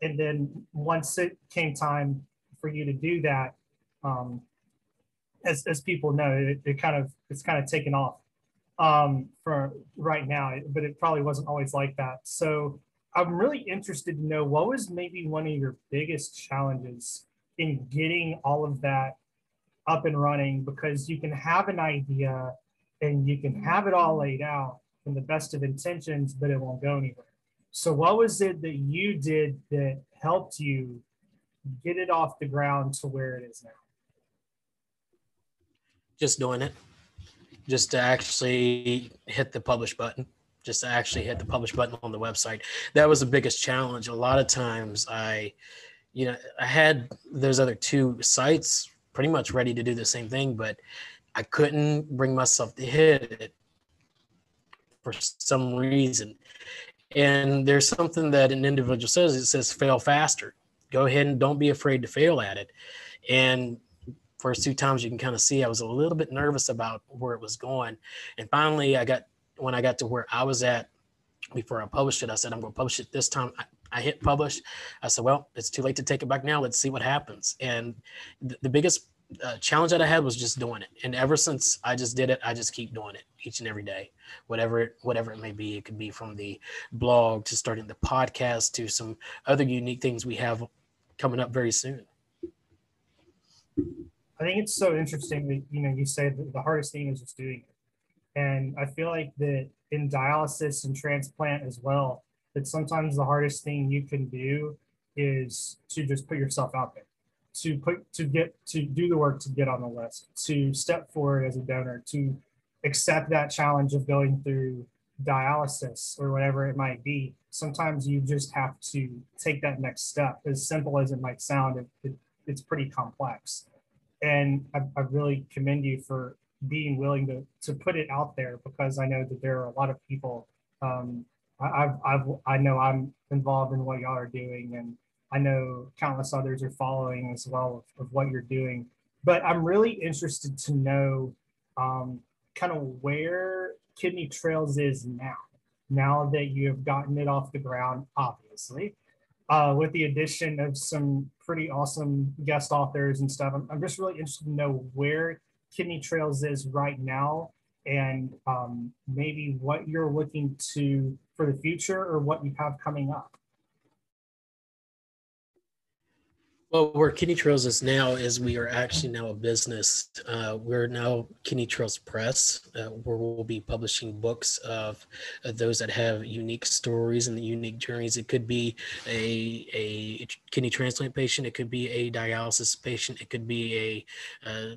And then once it came time for you to do that, um, as, as people know, it, it kind of, it's kind of taken off um, for right now, but it probably wasn't always like that. So I'm really interested to know, what was maybe one of your biggest challenges in getting all of that up and running? Because you can have an idea and you can have it all laid out in the best of intentions, but it won't go anywhere. So what was it that you did that helped you get it off the ground to where it is now? Just doing it. Just to actually hit the publish button. Just to actually hit the publish button on the website. That was the biggest challenge. A lot of times I, you know, I had those other two sites pretty much ready to do the same thing, but I couldn't bring myself to hit it for some reason. And there's something that an individual says, it says fail faster. Go ahead and don't be afraid to fail at it. And first two times you can kind of see I was a little bit nervous about where it was going. And finally, I got when I got to where I was at before I published it, I said, I'm going to publish it this time. I, I hit publish. I said, well, it's too late to take it back now. Let's see what happens. And th- the biggest Uh, challenge that I had was just doing it. And ever since I just did it, I just keep doing it each and every day, whatever it, whatever it may be. It could be from the blog to starting the podcast to some other unique things we have coming up very soon. I think it's so interesting that, you know, you say that the hardest thing is just doing it. And I feel like that in dialysis and transplant as well, that sometimes the hardest thing you can do is to just put yourself out there. To put to get to do the work to get on the list, to step forward as a donor, to accept that challenge of going through dialysis or whatever it might be. Sometimes you just have to take that next step. As simple as it might sound, it, it, it's pretty complex. And I, I really commend you for being willing to to put it out there, because I know that there are a lot of people. Um, I, I've I've I know I'm involved in what y'all are doing, and I know countless others are following as well of, of what you're doing, but I'm really interested to know um, kind of where Kidney Trails is now, now that you have gotten it off the ground, obviously, uh, with the addition of some pretty awesome guest authors and stuff. I'm, I'm just really interested to know where Kidney Trails is right now, and um, maybe what you're looking to for the future or what you have coming up. Well, where Kidney Trails is now is we are actually now a business. Uh, we're now Kidney Trails Press, uh, where we'll be publishing books of, of those that have unique stories and the unique journeys. It could be a, a kidney transplant patient. It could be a dialysis patient. It could be a, uh,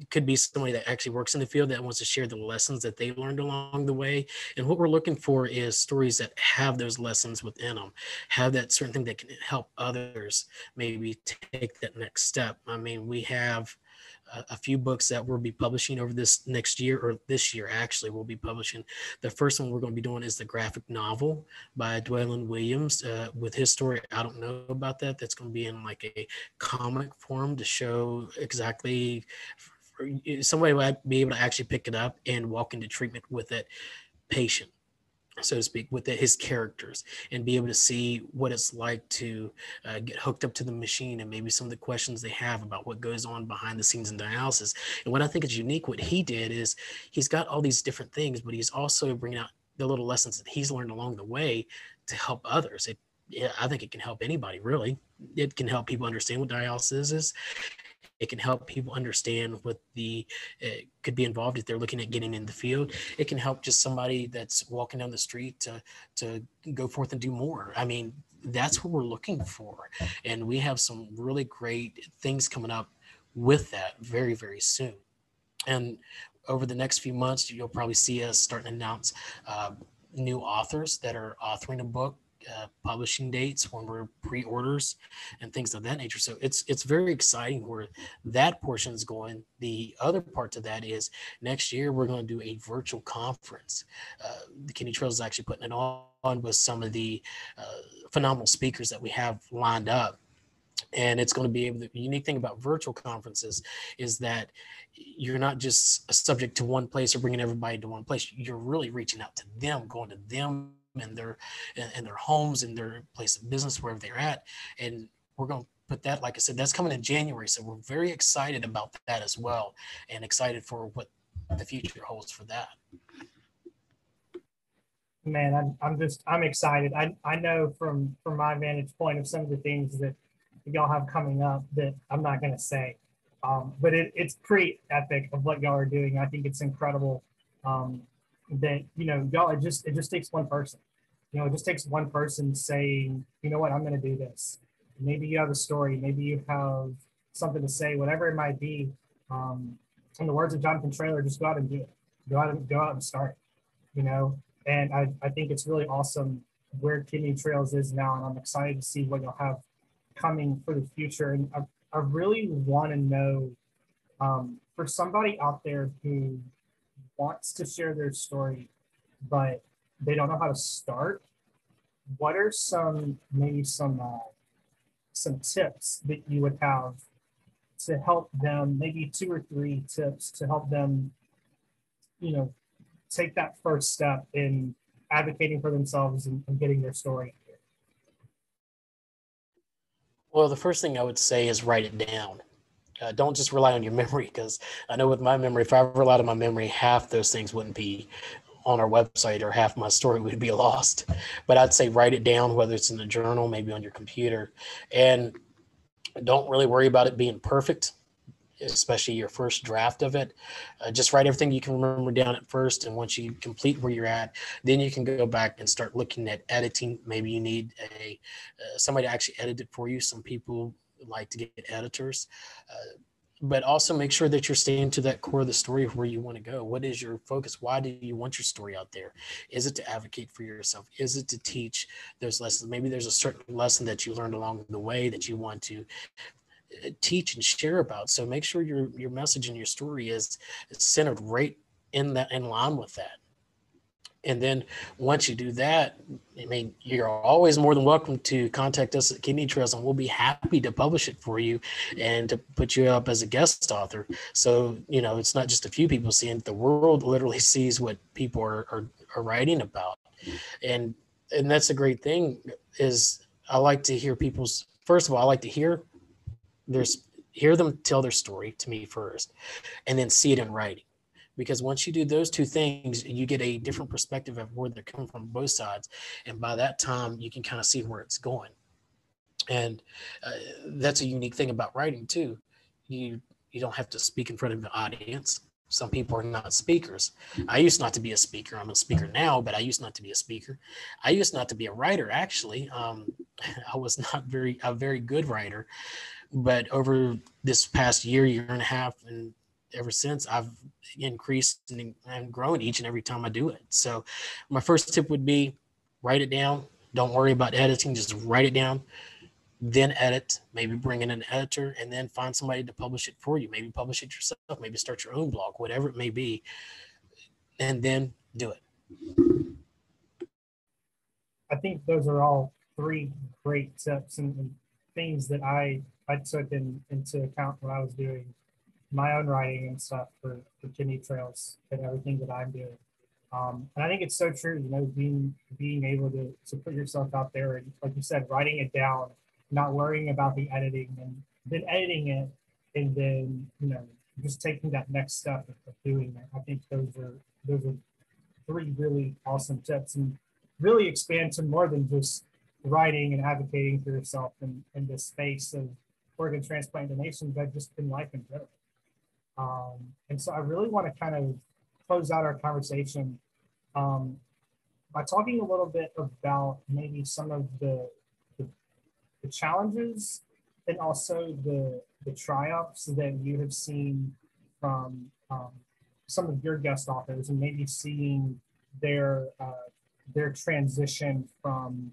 it could be somebody that actually works in the field that wants to share the lessons that they learned along the way. And what we're looking for is stories that have those lessons within them, have that certain thing that can help others maybe take that next step. I mean, we have a, a few books that we'll be publishing over this next year, or this year, actually, we'll be publishing. The first one we're going to be doing is the graphic novel by Dwaylon Williams uh, with his story. I don't know about that. That's going to be in like a comic form to show exactly somebody might be able to actually pick it up and walk into treatment with that patient, so to speak, with the, his characters, and be able to see what it's like to uh, get hooked up to the machine and maybe some of the questions they have about what goes on behind the scenes in dialysis. And what I think is unique, what he did is he's got all these different things, but he's also bringing out the little lessons that he's learned along the way to help others. It, yeah, I think it can help anybody, really. It can help people understand what dialysis is. It can help people understand what the uh, could be involved if they're looking at getting in the field. It can help just somebody that's walking down the street to, to go forth and do more. I mean, that's what we're looking for. And we have some really great things coming up with that very, very soon. And over the next few months, you'll probably see us starting to announce uh, new authors that are authoring a book, Uh, publishing dates, when we're pre-orders and things of that nature. So it's it's very exciting where that portion is going. The other part to that is next year we're going to do a virtual conference. Uh, the Kidney Trails is actually putting it on with some of the uh, phenomenal speakers that we have lined up. And it's going to be able to, the unique thing about virtual conferences is that you're not just subject to one place or bringing everybody to one place. You're really reaching out to them, going to them and their and their homes and their place of business, wherever they're at. And we're going to put that, like I said, that's coming in January. So we're very excited about that as well, and excited for what the future holds for that. Man, I'm, I'm just, I'm excited. I, I know from, from my vantage point of some of the things that y'all have coming up that I'm not going to say, um, but it, it's pretty epic of what y'all are doing. I think it's incredible um, that, you know, y'all, it just, it just takes one person. You know, it just takes one person saying, you know what, I'm going to do this. Maybe you have a story. Maybe you have something to say, whatever it might be. Um, in the words of Jonathan Traylor, just go out and do it. Go out and, go out and start, you know. And I, I think it's really awesome where Kidney Trails is now, and I'm excited to see what you'll have coming for the future. And I, I really want to know, um, for somebody out there who wants to share their story, but they don't know how to start, what are some, maybe some, uh, some tips that you would have to help them, maybe two or three tips to help them, you know, take that first step in advocating for themselves and, and getting their story out here? Well, the first thing I would say is write it down. Uh, don't just rely on your memory, because I know with my memory, if I relied on my memory, half those things wouldn't be on our website or half my story would be lost. But I'd say write it down, whether it's in a journal, maybe on your computer, and don't really worry about it being perfect, especially your first draft of it. Uh, just write everything you can remember down at first, and once you complete where you're at, then you can go back and start looking at editing. Maybe you need a uh, somebody to actually edit it for you. Some people like to get editors, uh, but also make sure that you're staying to that core of the story of where you want to go. What is your focus? Why do you want your story out there? Is it to advocate for yourself? Is it to teach those lessons? Maybe there's a certain lesson that you learned along the way that you want to teach and share about. So make sure your your message and your story is centered right in that, in line with that. And then once you do that, I mean, you're always more than welcome to contact us at Kidney Trails, and we'll be happy to publish it for you and to put you up as a guest author. So, you know, it's not just a few people seeing it. The world literally sees what people are, are, are writing about. And and that's a great thing is I like to hear people's, first of all, I like to hear, there's, hear them tell their story to me first, and then see it in writing. Because once you do those two things, you get a different perspective of where they're coming from, both sides. And by that time, you can kind of see where it's going. And uh, that's a unique thing about writing too. You you don't have to speak in front of the audience. Some people are not speakers. I used not to be a speaker. I'm a speaker now, but I used not to be a speaker. I used not to be a writer, actually. Um, I was not very a very good writer. But over this past year, year and a half, and ever since, I've increased and, and grown each and every time I do it. So my first tip would be write it down. Don't worry about editing. Just write it down, then edit, maybe bring in an editor, and then find somebody to publish it for you. Maybe publish it yourself, maybe start your own blog, whatever it may be, and then do it. I think those are all three great tips and, and things that I, I took in, into account when I was doing my own writing and stuff for, for Kidney Trails and everything that I'm doing. Um, and I think it's so true, you know, being being able to, to put yourself out there and, like you said, writing it down, not worrying about the editing and then editing it and then, you know, just taking that next step of doing it. I think those are, those are three really awesome tips and really expand to more than just writing and advocating for yourself in, in this space of organ transplant donations, but just in life in general. Um, and so I really want to kind of close out our conversation um, by talking a little bit about maybe some of the, the, the challenges and also the, the triumphs that you have seen from um, some of your guest authors and maybe seeing their, uh, their transition from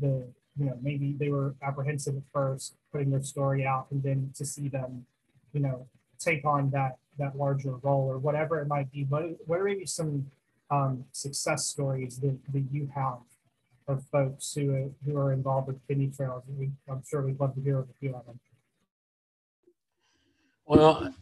the, you know, maybe they were apprehensive at first putting their story out and then to see them, you know, take on that that larger role or whatever it might be. What, what are maybe some um, success stories that, that you have of folks who are, who are involved with Kidney Trails? We, I'm sure we'd love to hear a few of them. Well,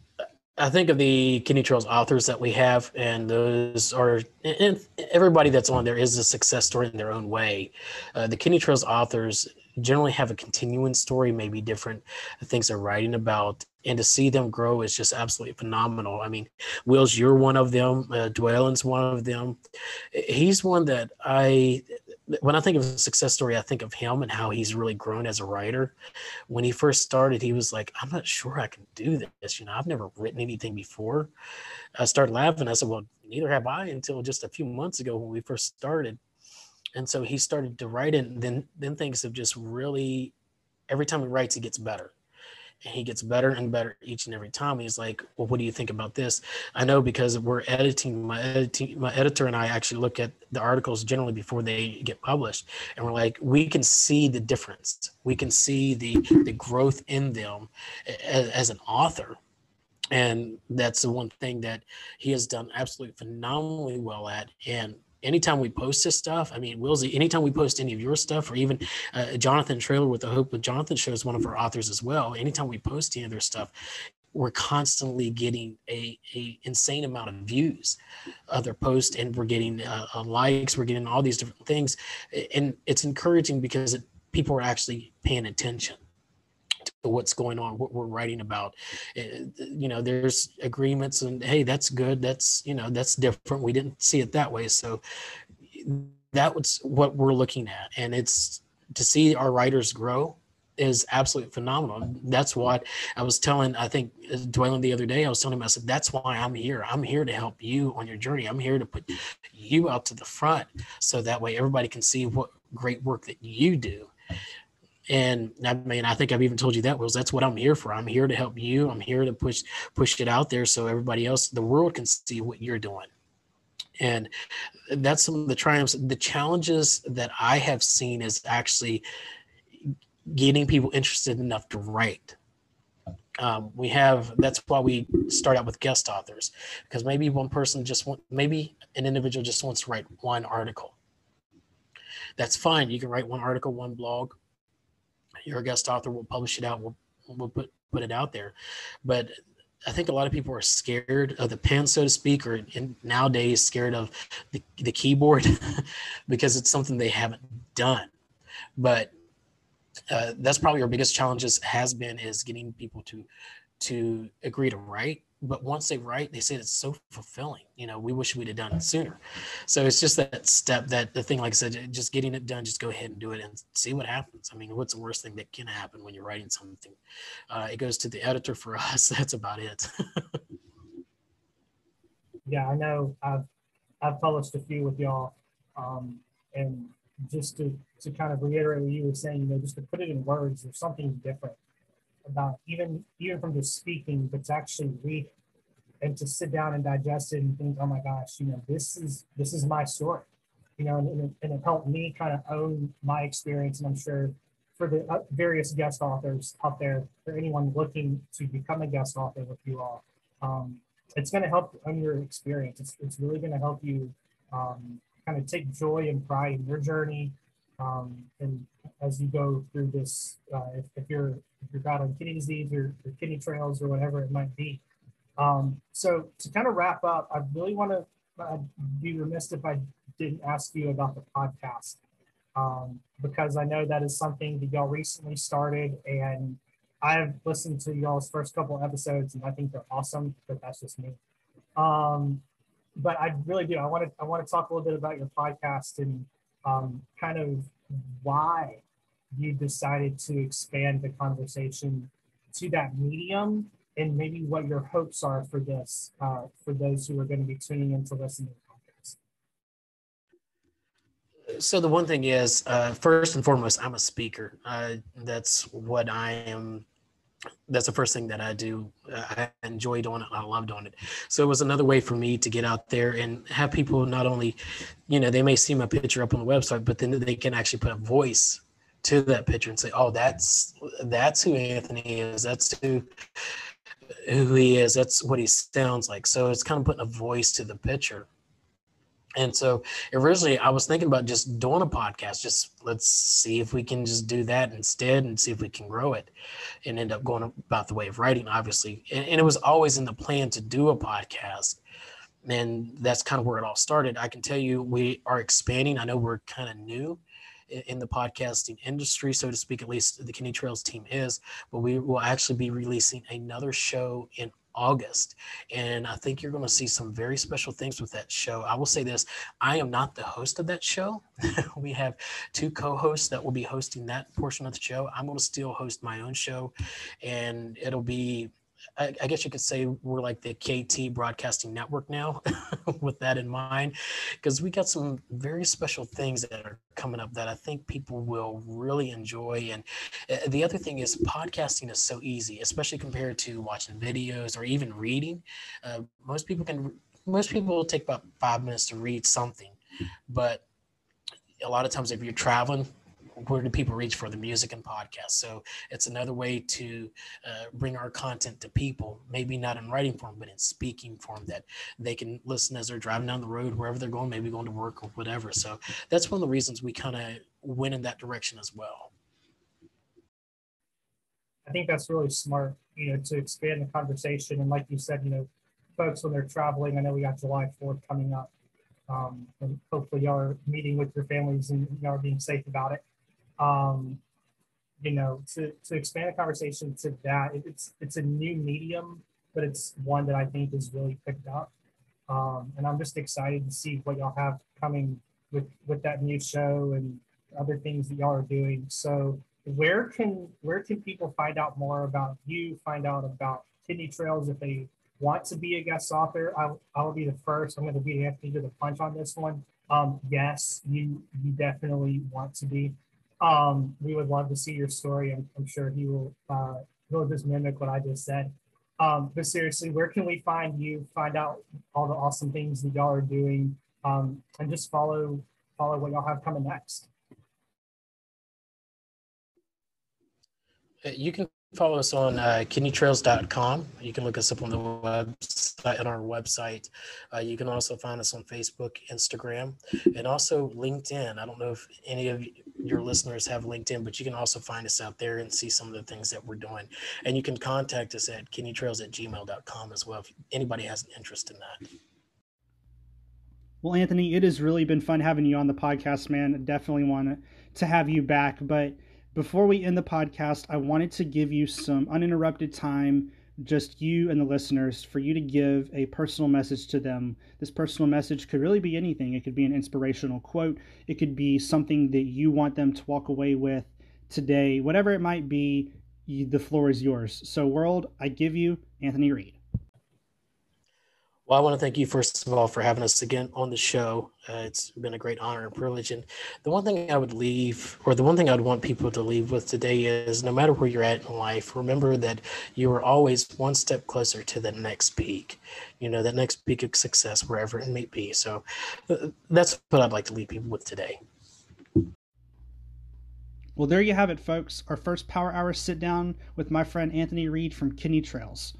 I think of the Kidney Trails authors that we have, and those are, and everybody that's on there is a success story in their own way. Uh, the Kidney Trails authors generally have a continuing story, maybe different things they're writing about, and to see them grow is just absolutely phenomenal. I mean, Will's, you're one of them. Uh, Dwaylon's one of them. He's one that I, when I think of a success story, I think of him and how he's really grown as a writer. When he first started, he was like, I'm not sure I can do this. You know, I've never written anything before. I started laughing. I said, well, neither have I until just a few months ago when we first started. And so he started to write it, and then, then things have just really, every time he writes, he gets better. And he gets better and better each and every time. He's like, well, what do you think about this? I know because we're editing, my editing, my editor and I actually look at the articles generally before they get published. And we're like, we can see the difference. We can see the, the growth in them as, as an author. And that's the one thing that he has done absolutely phenomenally well at. And anytime we post his stuff, I mean, Willsey, anytime we post any of your stuff, or even uh, Jonathan Traylor with the Hope with Jonathan shows one of our authors as well. Anytime we post any of their stuff, we're constantly getting a, a insane amount of views of their post, and we're getting uh, likes, we're getting all these different things. And it's encouraging because it, people are actually paying attention to what's going on, what we're writing about. You know, there's agreements and, hey, that's good. That's, you know, that's different. We didn't see it that way. So that was what we're looking at. And it's to see our writers grow is absolutely phenomenal. That's what I was telling, I think, Dwaylon the other day, I was telling him, I said, that's why I'm here. I'm here to help you on your journey. I'm here to put you out to the front so that way everybody can see what great work that you do. And I mean, I think I've even told you that, Wills. That's what I'm here for. I'm here to help you. I'm here to push push it out there so everybody else, the world, can see what you're doing. And that's some of the triumphs. The challenges that I have seen is actually getting people interested enough to write. Um, we have, that's why we start out with guest authors, because maybe one person just want, maybe an individual just wants to write one article. That's fine. You can write one article, one blog. Your guest author will publish it out. We'll, we'll put, put it out there. But I think a lot of people are scared of the pen, so to speak, or in, nowadays scared of the, the keyboard because it's something they haven't done. But uh, that's probably our biggest challenges has been is getting people to, to agree to write. But once they write, they say it's so fulfilling. You know, we wish we'd have done it sooner. So it's just that step, that the thing, like I said, just getting it done, just go ahead and do it and see what happens. I mean, what's the worst thing that can happen when you're writing something? Uh, it goes to the editor for us. That's about it. Yeah, I know I've, I've published a few with y'all. Um, and just to, to kind of reiterate what you were saying, you know, just to put it in words, there's something different about even even from just speaking, but to actually read and to sit down and digest it and think, oh my gosh, you know, this is this is my story, you know, and, and, it, and it helped me kind of own my experience. And I'm sure for the various guest authors out there, for anyone looking to become a guest author with you all, um, it's going to help own your experience. It's, it's really going to help you um, kind of take joy and pride in your journey. Um, and as you go through this, uh, if, if you're if you're battling kidney disease or, or kidney trails or whatever it might be, Um, so to kind of wrap up, I really want to I'd be remiss if I didn't ask you about the podcast, um, because I know that is something that y'all recently started, and I've listened to y'all's first couple episodes and I think they're awesome, but that's just me. Um, but I really do. I want to I want to talk a little bit about your podcast and um, kind of why you decided to expand the conversation to that medium, and maybe what your hopes are for this, uh, for those who are going to be tuning in to listen to the podcast. So the one thing is, uh, first and foremost, I'm a speaker. Uh, that's what I am. That's the first thing that I do. Uh, I enjoy doing it. I love doing it. So it was another way for me to get out there and have people not only, you know, they may see my picture up on the website, but then they can actually put a voice to that picture and say, oh, that's, that's who Anthony is. That's who, who he is. That's what he sounds like. So it's kind of putting a voice to the picture. And so originally I was thinking about just doing a podcast, just let's see if we can just do that instead and see if we can grow it, and end up going about the way of writing, obviously. And, and it was always in the plan to do a podcast. And that's kind of where it all started. I can tell you we are expanding. I know we're kind of new in the podcasting industry, so to speak, at least the Kidney Trails team is, but we will actually be releasing another show in August. And I think you're going to see some very special things with that show. I will say this, I am not the host of that show. We have two co-hosts that will be hosting that portion of the show. I'm going to still host my own show, and it'll be, I, I guess you could say we're like the K T Broadcasting Network now with that in mind, because we got some very special things that are coming up that I think people will really enjoy. And uh, the other thing is podcasting is so easy, especially compared to watching videos or even reading. Uh, most people can, most people will take about five minutes to read something, but a lot of times if you're traveling, where do people reach for the music and podcasts? So it's another way to uh, bring our content to people, maybe not in writing form, but in speaking form, that they can listen as they're driving down the road, wherever they're going, maybe going to work or whatever. So that's one of the reasons we kind of went in that direction as well. I think that's really smart, you know, to expand the conversation. And like you said, you know, folks, when they're traveling, I know we got July fourth coming up, um, and hopefully y'all are meeting with your families and y'all are being safe about it. Um, you know, to, to expand the conversation to that, it, it's it's a new medium, but it's one that I think is really picked up. Um, and I'm just excited to see what y'all have coming with, with that new show and other things that y'all are doing. So where can, where can people find out more about you, find out about Kidney Trails if they want to be a guest author? I, I will be the first. I'm going to beat Anthony to the punch on this one. Um, yes, you, you definitely want to be. Um, we would love to see your story. I'm, I'm sure he will, uh, he'll just mimic what I just said. Um, but seriously, where can we find you, find out all the awesome things that y'all are doing, um, and just follow, follow what y'all have coming next? You can follow us on uh, kidney trails dot com. You can look us up on the website, on our website. Uh, you can also find us on Facebook, Instagram, and also LinkedIn. I don't know if any of your listeners have LinkedIn, but you can also find us out there and see some of the things that we're doing. And you can contact us at kidney trails at gmail dot com as well, if anybody has an interest in that. Well, Anthony, it has really been fun having you on the podcast, man. Definitely want to have you back, but before we end the podcast, I wanted to give you some uninterrupted time, just you and the listeners, for you to give a personal message to them. This personal message could really be anything. It could be an inspirational quote. It could be something that you want them to walk away with today. Whatever it might be, you, the floor is yours. So, world, I give you Anthony Reed. Well, I want to thank you, first of all, for having us again on the show. Uh, it's been a great honor and privilege. And the one thing I would leave, or the one thing I'd want people to leave with today is, no matter where you're at in life, remember that you are always one step closer to the next peak, you know, that next peak of success, wherever it may be. So uh, that's what I'd like to leave people with today. Well, there you have it, folks. Our first Power Hour sit down with my friend Anthony Reed from Kidney Trails.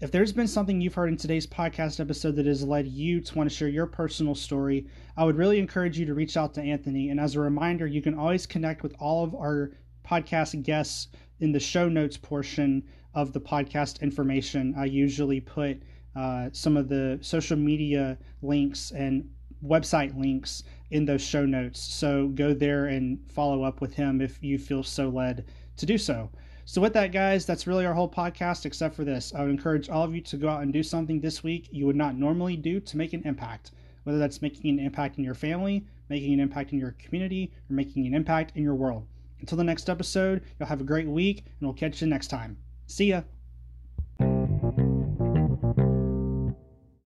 If there's been something you've heard in today's podcast episode that has led you to want to share your personal story, I would really encourage you to reach out to Anthony. And as a reminder, you can always connect with all of our podcast guests in the show notes portion of the podcast information. I usually put uh, some of the social media links and website links in those show notes. So go there and follow up with him if you feel so led to do so. So with that, guys, that's really our whole podcast except for this. I would encourage all of you to go out and do something this week you would not normally do to make an impact, whether that's making an impact in your family, making an impact in your community, or making an impact in your world. Until the next episode, y'all have a great week, and we'll catch you next time. See ya!